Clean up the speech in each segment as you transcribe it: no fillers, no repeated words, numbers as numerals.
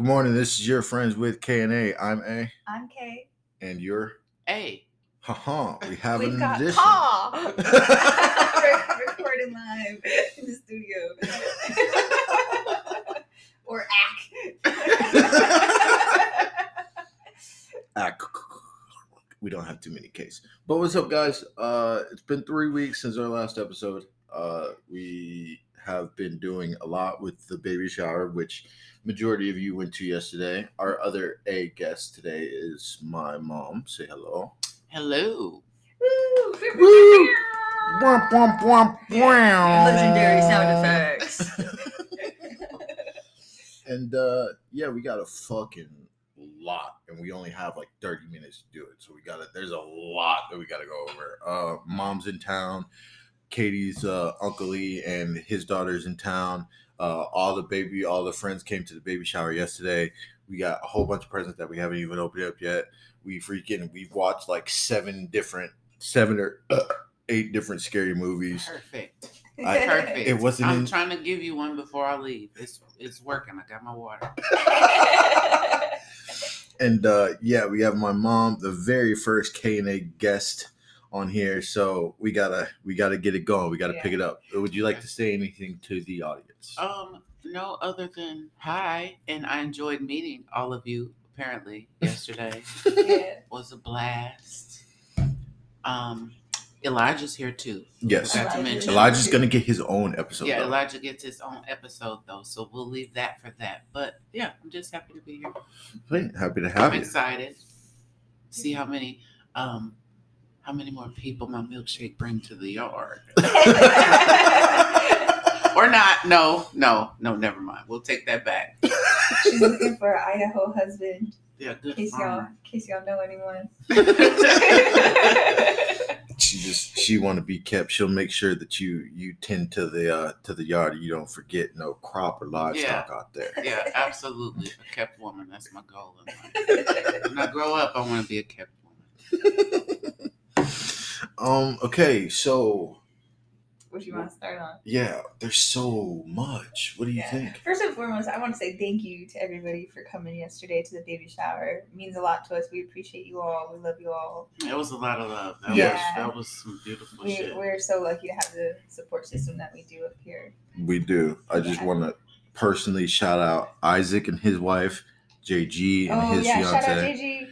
Good morning. This is your Friends with K&A. I'm A. I'm K. And you're? A. Haha. We have an edition. We're recording live in the studio. Or ack. Ack. We don't have too many Ks. But what's up, guys? It's been 3 weeks since our last episode. We have been doing a lot with the baby shower, which majority of you went to yesterday. Our other A guest today is my mom. Say hello. Hello. Woo! Woo! Womp, womp, womp, wow. Legendary sound effects. And yeah, we got a fucking lot, and we only have like 30 minutes to do it. So there's a lot that we gotta go over. Mom's in town. Katie's Uncle E and his daughter's in town. All the friends came to the baby shower yesterday. We got a whole bunch of presents that we haven't even opened up yet. We've watched like seven or eight different scary movies. Perfect. Perfect. It wasn't. I'm trying to give you one before I leave. It's working. I got my water. And yeah, we have my mom, the very first K&A guest on here, so we gotta get it going. We gotta pick it up. Would you like to say anything to the audience? No, other than hi, and I enjoyed meeting all of you. Apparently, yesterday was a blast. Elijah's here too. Yes, Elijah's gonna get his own episode. Yeah, though. Elijah gets his own episode though, so we'll leave that for that. But yeah, I'm just happy to be here. Great. Happy to have you. I'm excited. See how many more people my milkshake bring to the yard. Or not. No, never mind. We'll take that back. She's looking for an Idaho husband. Yeah, good. In case y'all know anyone. She want to be kept. She'll make sure that you tend to the yard. You don't forget no crop or livestock out there. Yeah, absolutely. A kept woman. That's my goal in life. When I grow up, I want to be a kept woman. Okay, so what do you want to start on? Yeah, there's so much. What do you think? First and foremost, I want to say thank you to everybody for coming yesterday to the baby shower. It means a lot to us. We appreciate you all. We love you all. It was a lot of love. That was some beautiful shit. We're so lucky to have the support system that we do up here. We do. I just want to personally shout out Isaac and his wife, JG and his fiance. Shout out JG.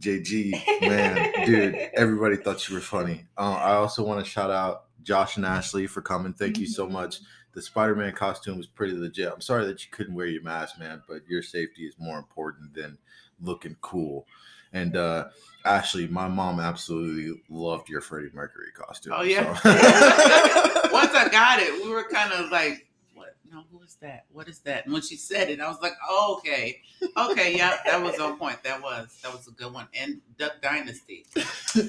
JG, man, dude, everybody thought you were funny. I also want to shout out Josh and Ashley for coming. Thank you so much. The Spider-Man costume was pretty legit. I'm sorry that you couldn't wear your mask, man, but your safety is more important than looking cool. And Ashley, my mom absolutely loved your Freddie Mercury costume. Oh, yeah. So. Once I got it, we were kind of like, what? No, who is that? What is that? And when she said it, I was like, oh, okay. Okay, yeah, that was on point. That was a good one. And Duck Dynasty.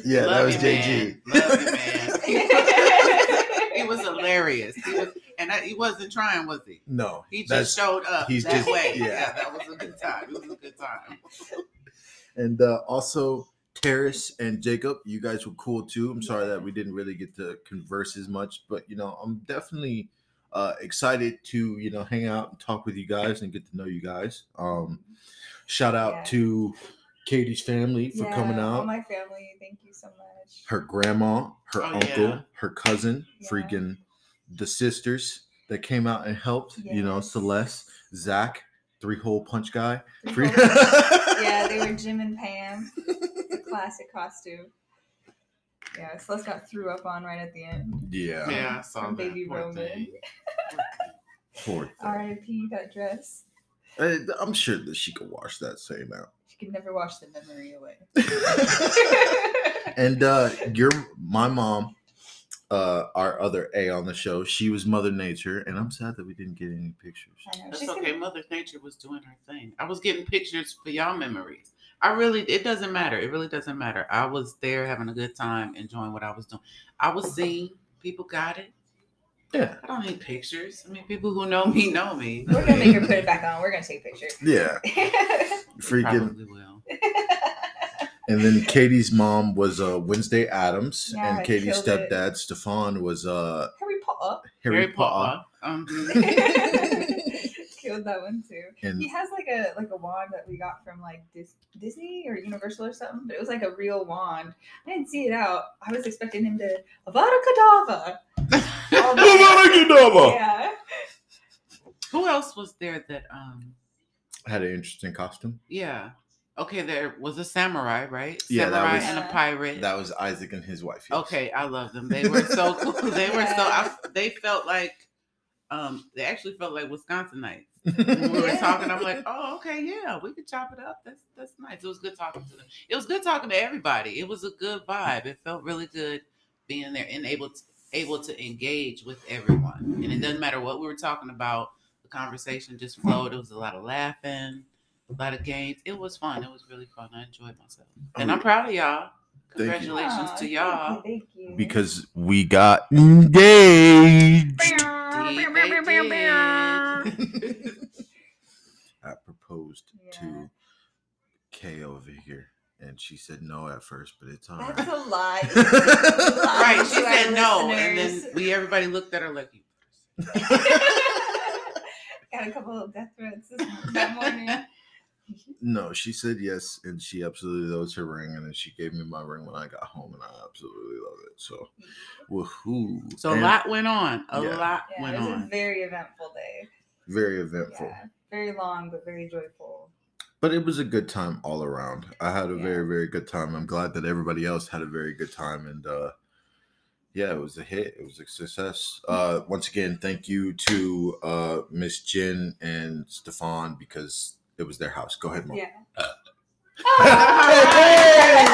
Yeah, love that was JG. Love you, man. It was hilarious. He wasn't trying, was he? No. He just showed up that way. Yeah, that was a good time. It was a good time. And also, Terrace and Jacob, you guys were cool too. I'm sorry that we didn't really get to converse as much, but I'm definitely excited to hang out and talk with you guys and get to know you guys. Shout out to Katie's family for coming out. All my family, thank you so much. Her grandma, her uncle, her cousin, freaking the sisters that came out and helped. Celeste, Zach, three-hole punch guy. Yeah, they were Jim and Pam. The classic costume. Yeah, Celeste got threw up on right at the end. Yeah, I saw that. Baby Roman. Poor thing. R.I.P. that dress. I'm sure that she could wash that same out. She could never wash the memory away. And my mom, our other A on the show, she was Mother Nature, and I'm sad that we didn't get any pictures. That's okay. Mother Nature was doing her thing. I was getting pictures for y'all memories. It doesn't matter. It really doesn't matter. I was there having a good time, enjoying what I was doing. I was seeing people got it. Yeah. I don't need pictures. I mean, people who know me know me. We're going to make her put it back on. We're going to take pictures. Yeah. Freaking. We will. And then Katie's mom was Wednesday Adams. Yeah, and Katie's stepdad, Stefan, was Harry Potter. Killed showed that one too. And he has like a wand that we got from like Disney or Universal or something, but it was like a real wand. I didn't see it out. I was expecting him to Avada Kedavra. Avada Kedavra. Yeah. Who else was there that had an interesting costume? Yeah. Okay, there was a samurai, right? Yeah, samurai and a pirate. That was Isaac and his wife. Yes. Okay, I love them. They were so cool. They were they felt like, they actually felt like Wisconsinites. When we were talking, I'm like, oh, okay, yeah, we could chop it up. That's nice. It was good talking to them. It was good talking to everybody. It was a good vibe. It felt really good being there and able to engage with everyone. And it doesn't matter what we were talking about. The conversation just flowed. It was a lot of laughing. A lot of games. It was fun. It was really fun. I enjoyed myself. And I'm proud of y'all. Congratulations to y'all. Thank you. Because we got engaged. I proposed to Kay over here. And she said no at first, but it's all right. That's a lie. Right. She said no. Listeners. And then everybody looked at her like, you got a couple of death threats that morning. No, she said yes, and she absolutely loves her ring, and then she gave me my ring when I got home, and I absolutely love it. So, woohoo! So a lot went on. It was a very eventful day. Very eventful. Yeah, very long, but very joyful. But it was a good time all around. I had a very, very good time. I'm glad that everybody else had a very good time, and it was a hit. It was a success. Once again, thank you to Miss Jen and Stefan because. It was their house. Go ahead, Mom. Yeah. Oh, hey.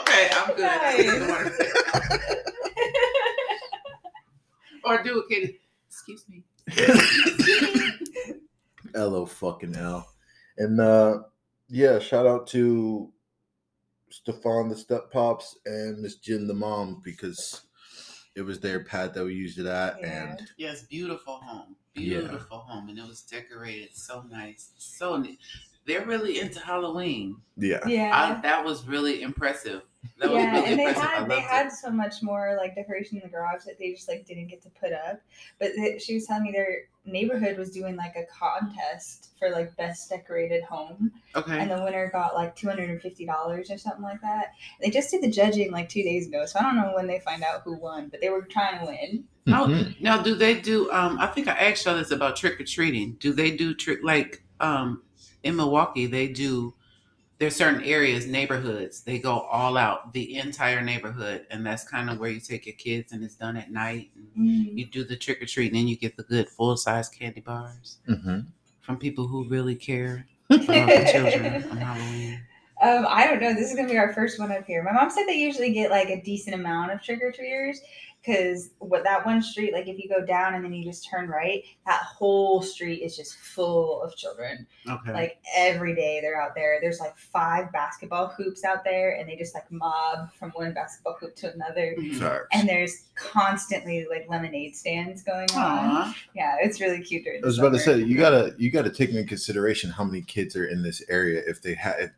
Okay, I'm good. Nice. Or do it, Katie. Excuse me. L-O fucking L. And shout out to Stefan the Step Pops and Miss Jen the Mom because it was their pad that we used it at. Yeah. And yes, beautiful home. Beautiful home, and it was decorated so nice, so neat. They're really into Halloween. That was really impressive. That was really and impressive. They had so much more like decoration in the garage that they just like didn't get to put up. But she was telling me their neighborhood was doing like a contest for like best decorated home. Okay, and the winner got like $250 or something like that. They just did the judging like 2 days ago, so I don't know when they find out who won, but they were trying to win. Mm-hmm. Now, do they do? I think I asked y'all this about trick or treating. Do they do trick like in Milwaukee? They do. There's certain areas, neighborhoods. They go all out, the entire neighborhood, and that's kind of where you take your kids, and it's done at night. And you do the trick or treating, and you get the good full size candy bars from people who really care about the children on Halloween. I don't know. This is gonna be our first one up here. My mom said they usually get like a decent amount of trick or treaters. Because what that one street, like if you go down and then you just turn right, that whole street is just full of children. Okay. Like every day they're out there. There's like 5 basketball hoops out there, and they just like mob from one basketball hoop to another. Mm-hmm. And there's constantly like lemonade stands going on. Yeah, it's really cute. I was about to say you gotta take into consideration how many kids are in this area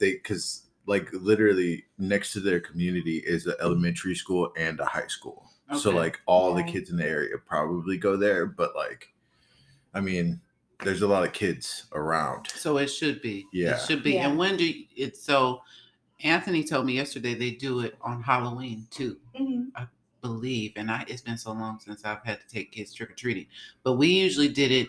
because like literally next to their community is an elementary school and a high school. Okay. So, like, all the kids in the area probably go there. But, like, I mean, there's a lot of kids around. So, it should be. Yeah. It should be. Yeah. And when do it? So, Anthony told me yesterday they do it on Halloween, too, I believe. And it's been so long since I've had to take kids trick-or-treating. But we usually did it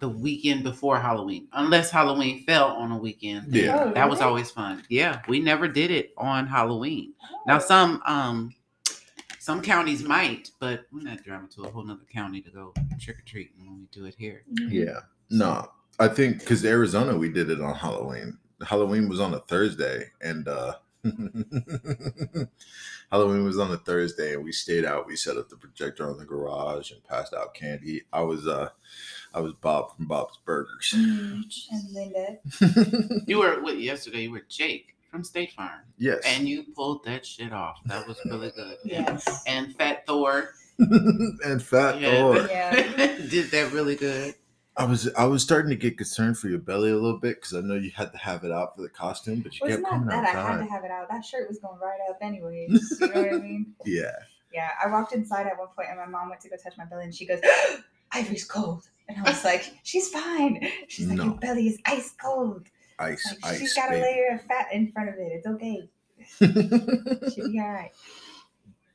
the weekend before Halloween, unless Halloween fell on a weekend. Yeah. Oh, that was always fun. Yeah. We never did it on Halloween. Oh. Now, some counties might, but we're not driving to a whole nother county to go trick-or-treating when we do it here. Yeah. No, I think because Arizona, we did it on Halloween. Halloween was on a Thursday, and and we stayed out. We set up the projector on the garage and passed out candy. I was Bob from Bob's Burgers. And Linda. You were yesterday. You were Jake from State Farm. Yes. And you pulled that shit off. That was really good. Yes. And Fat Thor. Did that really good. I was starting to get concerned for your belly a little bit because I know you had to have it out for the costume, but kept coming out. It's not that I had to have it out. That shirt was going right up anyways. You know what I mean? Yeah. Yeah. I walked inside at one point and my mom went to go touch my belly and she goes, Ivory's cold. And I was like, she's fine. She's like, your belly is ice cold. Ice. She's got a layer of fat in front of it. It's okay. She'll be all right.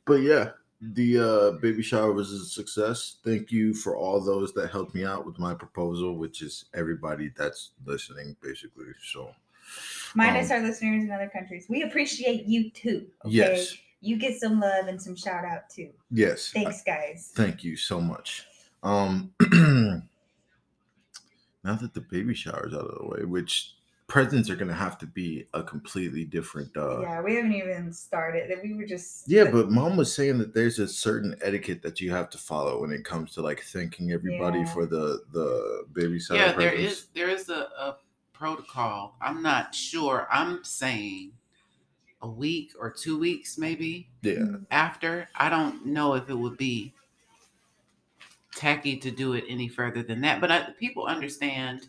But yeah, the baby shower was a success. Thank you for all those that helped me out with my proposal, which is everybody that's listening, basically. So, minus our listeners in other countries. We appreciate you too. Okay? Yes. You get some love and some shout out too. Yes. Thanks, guys. Thank you so much. Now that the baby shower is out of the way, which presents are going to have to be a completely different. Yeah, we haven't even started. We were just. Yeah, but Mom was saying that there's a certain etiquette that you have to follow when it comes to like thanking everybody for the baby shower. Yeah, presents. there is a protocol. I'm not sure. I'm saying a week or 2 weeks, maybe. Yeah. After, I don't know if it would be tacky to do it any further than that, but people understand,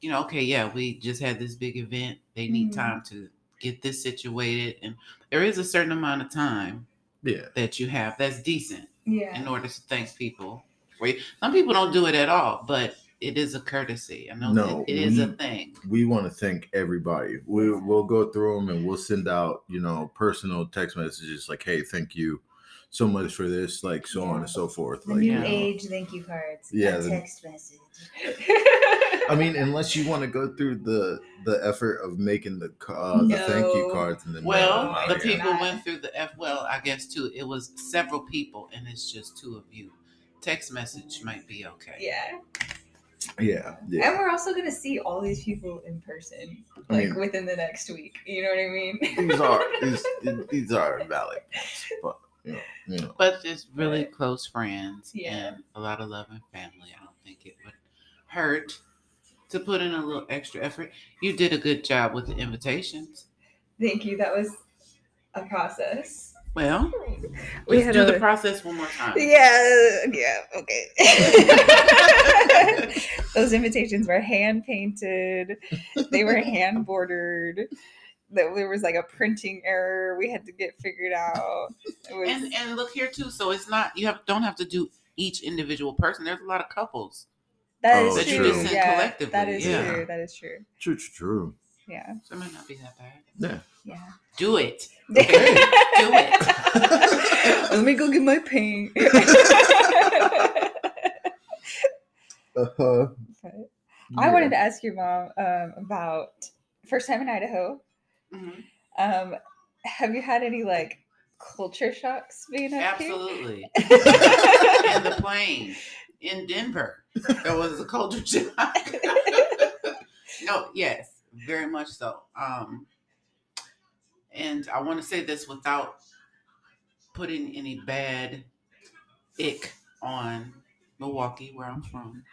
you know. Okay, yeah, we just had this big event, they need time to get this situated, and there is a certain amount of time that you have that's decent in order to thank people. Some people don't do it at all, but it is a courtesy. I know it is a thing. We want to thank everybody. We'll go through them and we'll send out, you know, personal text messages like, hey, thank you so much for this, like, so on and so forth. The like new age thank you cards. Yeah. Text message. I mean, unless you want to go through the effort of making the thank you cards. And then the people went through the I guess, too, it was several people, and it's just two of you. Text message might be okay. Yeah. Yeah, yeah. And we're also going to see all these people in person, like, within the next week. You know what I mean? These are valid points, but. Yeah. But just really close friends and a lot of love and family. I don't think it would hurt to put in a little extra effort. You did a good job with the invitations. Thank you. That was a process. Well, let's do the process one more time. Yeah, okay. Those invitations were hand-painted. They were hand-bordered. That there was like a printing error we had to get figured out. And look here too. So it's not don't have to do each individual person. There's a lot of couples. That is true. You just send collectively. That is true. That is true. True. Yeah. So it might not be that bad. Yeah. Yeah. Do it. Okay. Do it. Let me go get my paint. Yeah. I wanted to ask your mom about first time in Idaho. Mm-hmm. Have you had any like culture shocks being up Absolutely. Here? Absolutely. And the plane in Denver, there was a culture shock. No, yes, very much so. And I want to say this without putting any bad ick on Milwaukee, where I'm from,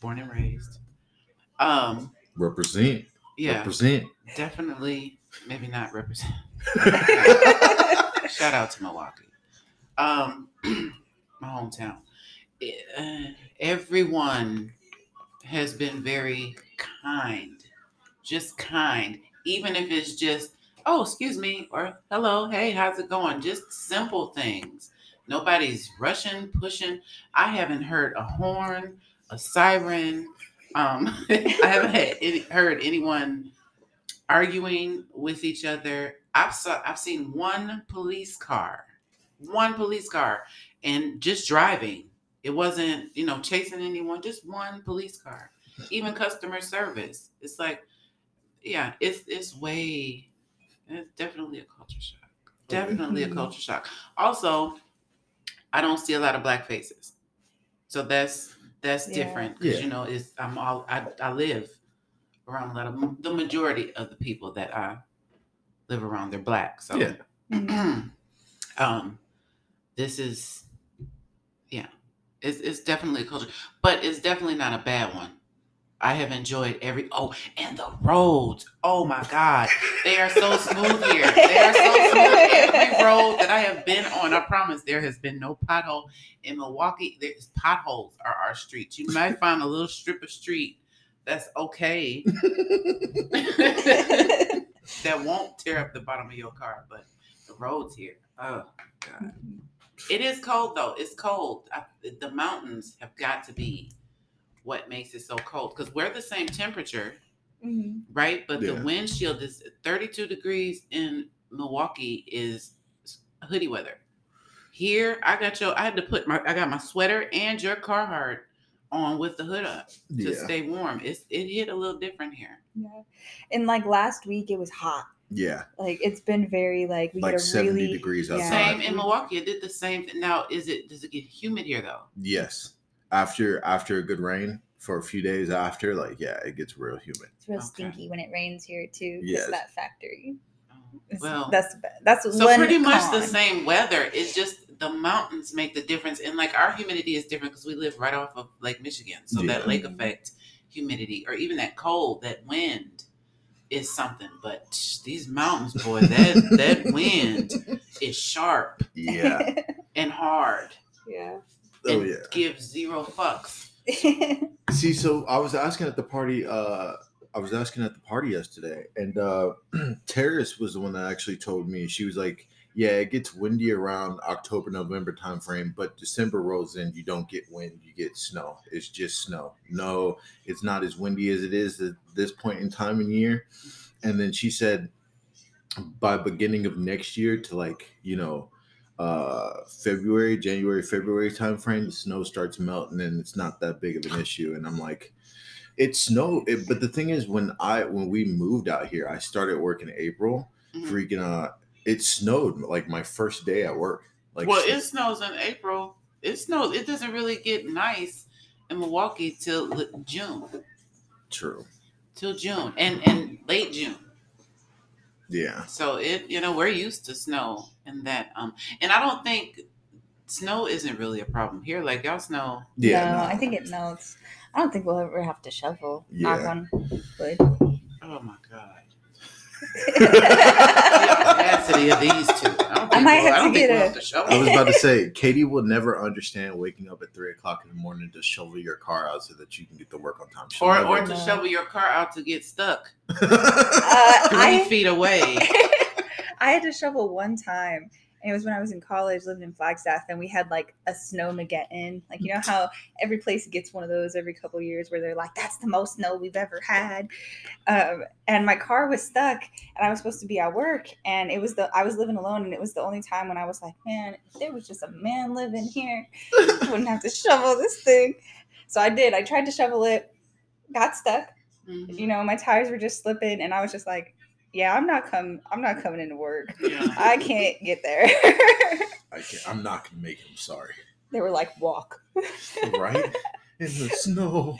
born and raised. Represent. Yeah, represent. Definitely, maybe not represent. Shout out to Milwaukee, my hometown. Everyone has been very kind, just kind, even if it's just, oh, excuse me, or hello, hey, how's it going? Just simple things. Nobody's rushing, pushing. I haven't heard a horn, a siren. I haven't heard anyone arguing with each other. I've seen one police car, and just driving. It wasn't, you know, chasing anyone. Just one police car. Even customer service. It's like, yeah, it's definitely a culture shock. Definitely a culture shock. Also, I don't see a lot of black faces, so that's different because you know I live around a lot of the majority of the people that I live around, they're black. So this is it's definitely a culture, but it's definitely not a bad one. I have enjoyed and the roads. Oh my God, they are so smooth here. They are so smooth. Every road that I have been on, I promise there has been no pothole in Milwaukee. There's potholes are our streets. You might find a little strip of street that's okay that won't tear up the bottom of your car, but the roads here, oh God, It is cold, though. It's cold. The mountains have got to be what makes it so cold, because we're the same temperature, mm-hmm. right? But the windshield is 32 degrees in Milwaukee is hoodie weather. Here, I got my sweater and your Carhartt on with the hood up to stay warm. It hit a little different here. Yeah, and like last week it was hot. Yeah, like it's been very like we like 70 really, degrees outside. Same in Milwaukee, it did the same thing. Now, does it get humid here though? Yes, after a good rain for a few days after, like it gets real humid. It's real stinky when it rains here too. Yes, that factory. Well, that's so pretty much the same weather. It's just the mountains make the difference, and like our humidity is different because we live right off of Lake Michigan, so that lake effect humidity, or even that cold, that wind is something. But these mountains, boy, that wind is sharp, and hard, and gives zero fucks. See, so I was asking at the party. I was asking at the party yesterday, and Terrace was the one that actually told me. She was like, yeah, it gets windy around October, November time frame, but December rolls in, you don't get wind, you get snow. It's just snow. No, it's not as windy as it is at this point in time in year. And then she said by beginning of next year to January, February time frame, the snow starts melting and it's not that big of an issue. And I'm like, it's snow, but the thing is, when we moved out here, I started work in April. Mm-hmm. It snowed like my first day at work. It snows in April. It snows. It doesn't really get nice in Milwaukee till June. True. Till June and late June. Yeah. So we're used to snow and that and I don't think snow isn't really a problem here. Like y'all snow. Yeah. No, I think it melts. I don't think we'll ever have to shovel. Yeah. Knock on wood. Oh my God. The audacity of these two. I was about to say, Katie will never understand waking up at 3:00 in the morning to shovel your car out so that you can get to work on time. Or to shovel your car out to get stuck 3 feet away. I had to shovel one time. It was when I was in college, lived in Flagstaff, and we had like a snowmageddon. Like, you know how every place gets one of those every couple of years where they're like, that's the most snow we've ever had. And my car was stuck and I was supposed to be at work. And I was living alone. And it was the only time when I was like, man, if there was just a man living here, I wouldn't have to shovel this thing. So I did. I tried to shovel it, got stuck. Mm-hmm. My tires were just slipping. And I was just like, yeah, I'm not coming into work. Yeah. I can't get there. I'm not gonna make it. I'm sorry. They were like, walk. Right? In the snow.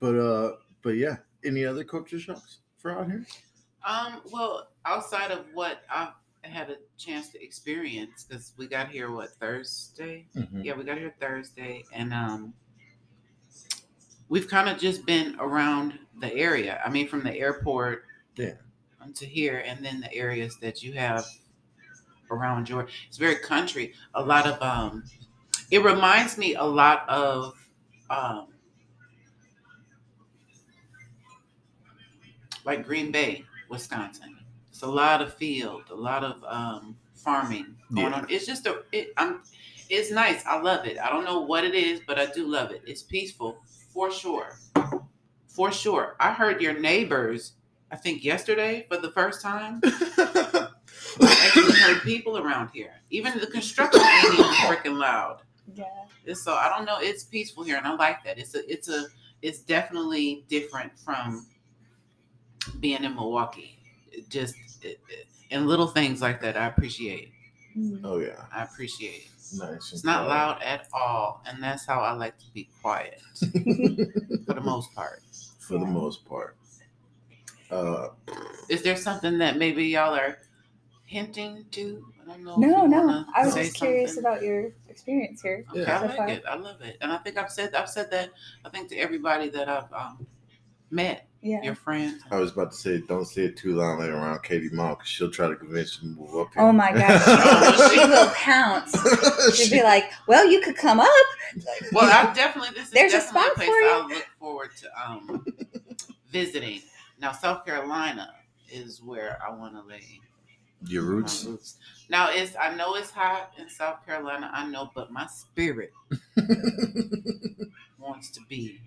But yeah. Any other culture shocks for out here? Well, outside of what I've had a chance to experience, because we got here Thursday? Mm-hmm. Yeah, we got here Thursday, and we've kind of just been around the area. I mean, from the airport. Yeah. To here, and then the areas that you have around Georgia. It's very country. A lot of it reminds me a lot of like Green Bay, Wisconsin. It's a lot of field, a lot of farming going on. It's just it's nice. I love it. I don't know what it is, but I do love it. It's peaceful for sure. For sure. I heard your neighbors, I think yesterday, for the first time, I actually heard people around here. Even the construction ain't even freaking loud. Yeah. So I don't know. It's peaceful here, and I like that. It's definitely different from being in Milwaukee. And little things like that, I appreciate. Oh yeah, I appreciate it. Nice. It's not loud at all, and that's how I like to be quiet for the most part. For the most part. Is there something that maybe y'all are hinting to? I don't know. No. I was just curious about your experience here. Yeah. I like it. I love it. And I think I've said that, I think, to everybody that I've met. Yeah. Your friends. I was about to say, don't say it too loudly around Katie Mom, because she'll try to convince you to move up here. Oh my gosh. She will pounce. She'll be like, well, you could come up. Well, there's definitely a place I'll look forward to visiting. Now, South Carolina is where I want to lay Your roots. Now I know it's hot in South Carolina, I know, but my spirit wants to be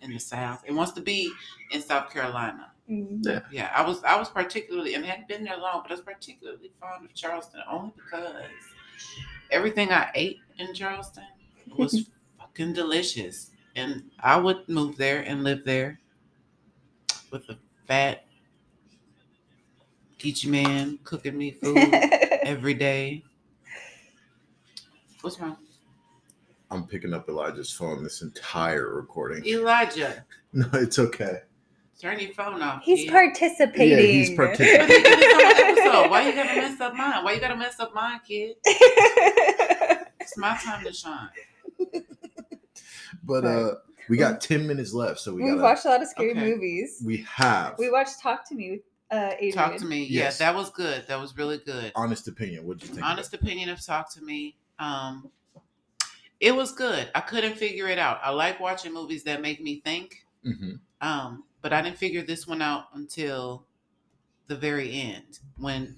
in the South. It wants to be in South Carolina. Yeah. Yeah, I was particularly, and I hadn't been there long, but I was particularly fond of Charleston only because everything I ate in Charleston was fucking delicious. And I would move there and live there with a fat geeky man cooking me food every day. What's wrong? I'm picking up Elijah's phone this entire recording. Elijah. No, it's okay. Turn your phone off. He's participating. Yeah, he's participating. Why you gotta mess up mine? Why you gotta mess up mine, kid? It's my time to shine. But we got 10 minutes left, so we've watched a lot of scary movies. We have. We watched Talk to Me with Adrian. Talk to Me. Yes. Yeah, that was good. That was really good. Honest opinion. What did you think? Honest opinion of Talk to Me. It was good. I couldn't figure it out. I like watching movies that make me think. Mm-hmm. But I didn't figure this one out until the very end, when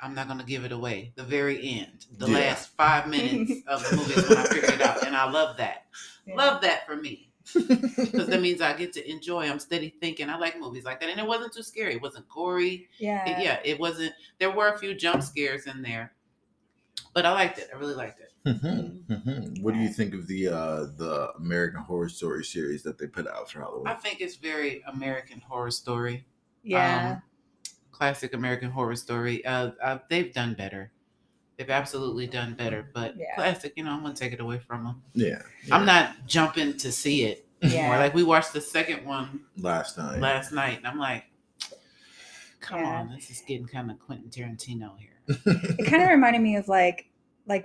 I'm not going to give it away. The very end. The last 5 minutes of the movie is when I figured it out. And I love that. Yeah. Love that for me. Because that means I get to enjoy. I'm steady thinking. I like movies like that. And it wasn't too scary. It wasn't gory. Yeah. Yeah. It wasn't. There were a few jump scares in there. But I liked it. I really liked it. Mm-hmm. Mm-hmm. What do you think of the American Horror Story series that they put out for Halloween? I think it's very American Horror Story. Yeah. Classic American Horror Story. They've done better. They've absolutely done better. But classic, you know, I'm going to take it away from them. Yeah. I'm not jumping to see it anymore. Like, we watched the second one last night. And I'm like, come on, this is getting kind of Quentin Tarantino here. It kind of reminded me of like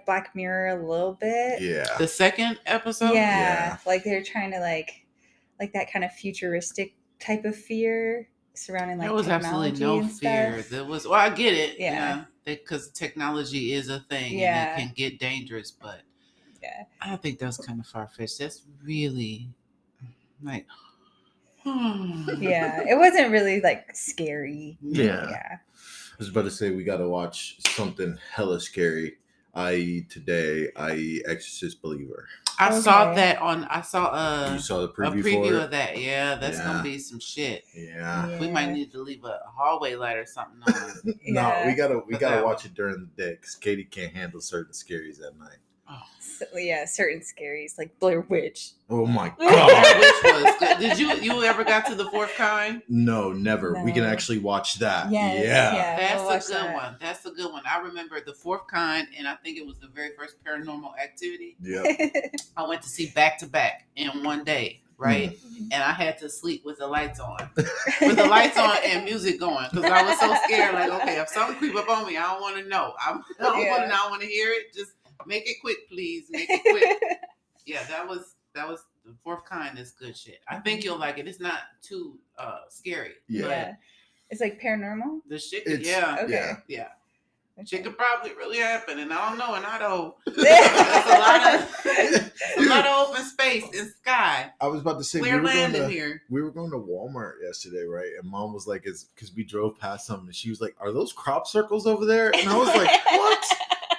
Black Mirror a little bit. Yeah. The second episode? Yeah. Like they're trying to like that kind of futuristic type of fear surrounding like technology. There was absolutely no fear. There was, well, I get it. Yeah. Because technology is a thing and it can get dangerous, but I don't think that's kind of far-fetched. That's really like... Yeah. It wasn't really like scary. Yeah. Yeah. I was about to say we got to watch something hella scary, i.e. today, i.e. Exorcist Believer. I saw a preview of that. Yeah, that's going to be some shit. Yeah. We might need to leave a hallway light or something on. No, we got to watch it during the day because Katie can't handle certain scaries at night. Oh. So, certain scaries like Blair Witch. Oh my god! Did you ever got to The Fourth Kind? No, never. No. We can actually watch that. Yes, yeah, that's a good one. That's a good one. I remember The Fourth Kind, and I think it was the very first Paranormal Activity. Yeah, I went to see back-to-back in one day, right? Mm-hmm. And I had to sleep with the lights on, and music going because I was so scared. Like, okay, if something creep up on me, I don't want to know. I don't want to hear it. Just make it quick, please. Make it quick. Yeah, that was The Fourth Kind is good shit. I think you'll like it. It's not too scary. Yeah. It's like paranormal? The shit. Yeah. Okay. Yeah. Okay. Shit could probably really happen. And I don't know, in Idaho. There's a lot of open space and sky. I was about to say, we were going to Walmart yesterday, right? And Mom was like, it's because we drove past something. And she was like, are those crop circles over there? And I was like, what?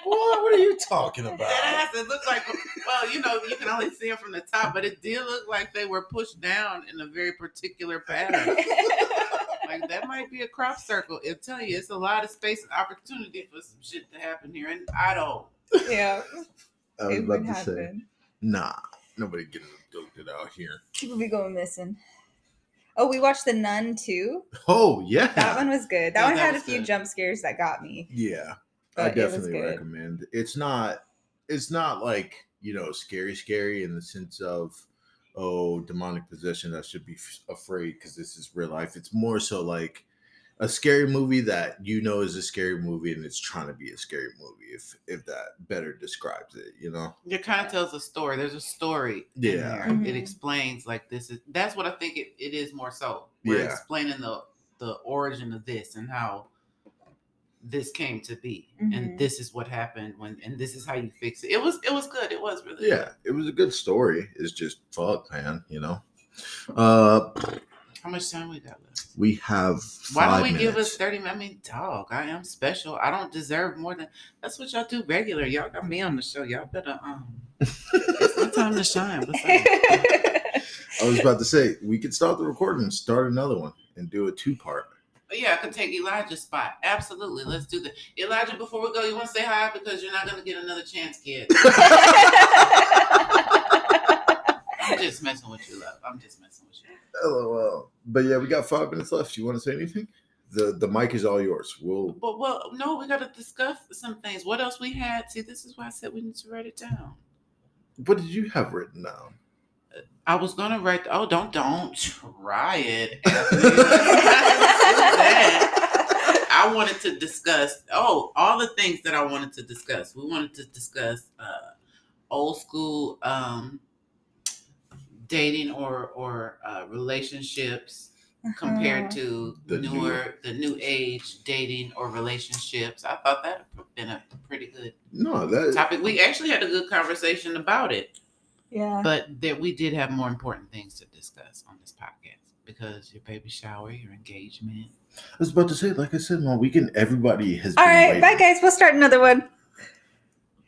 What are you talking about? That has to look like, well, you know, you can only see them from the top, but it did look like they were pushed down in a very particular pattern. Like, that might be a crop circle. It'll tell you it's a lot of space and opportunity for some shit to happen here in Idaho. Yeah. I was about to say, nah, nobody getting abducted out here. People be going missing. Oh, we watched The Nun, too. Oh, yeah. That one was good. That one had a few jump scares that got me. Yeah. But I definitely recommend. It's not like, you know, scary in the sense of, oh, demonic possession, I should be afraid because this is real life. It's more so like a scary movie that you know is a scary movie and it's trying to be a scary movie, if that better describes it, you know? It kind of tells a story. There's a story in there. Mm-hmm. It explains like that's what I think it is more so. We're explaining the origin of this and how this came to be, mm-hmm. and this is what happened when, and this is how you fix it. It was good. It was really good. It was a good story. It's just fuck, man, you know. much time we got left? We have 5 minutes. Why don't we give us 30 minutes? I mean, dog, I am special. I don't deserve more than... That's what y'all do regular. Y'all got me on the show. Y'all better... It's my time to shine. What's up? I was about to say, we could stop the recording and start another one and do a two-part. Yeah, I could take Elijah's spot. Absolutely. Let's do that. Elijah, before we go, you want to say hi? Because you're not going to get another chance, kid. I'm just messing with you, love. I'm just messing with you. LOL. But yeah, we got 5 minutes left. You want to say anything? The mic is all yours. Well, no, we got to discuss some things. What else we had? See, this is why I said we need to write it down. What did you have written down? I was going to write... Oh, don't try it. I wanted to discuss... Oh, all the things that I wanted to discuss. We wanted to discuss old school... dating or relationships compared to the new age dating or relationships. I thought that would have been a pretty good topic. We actually had a good conversation about it. Yeah. But that we did have more important things to discuss on this podcast because your baby shower, your engagement. I was about to say, like I said, my weekend, everybody has been waiting. All right, bye guys. We'll start another one.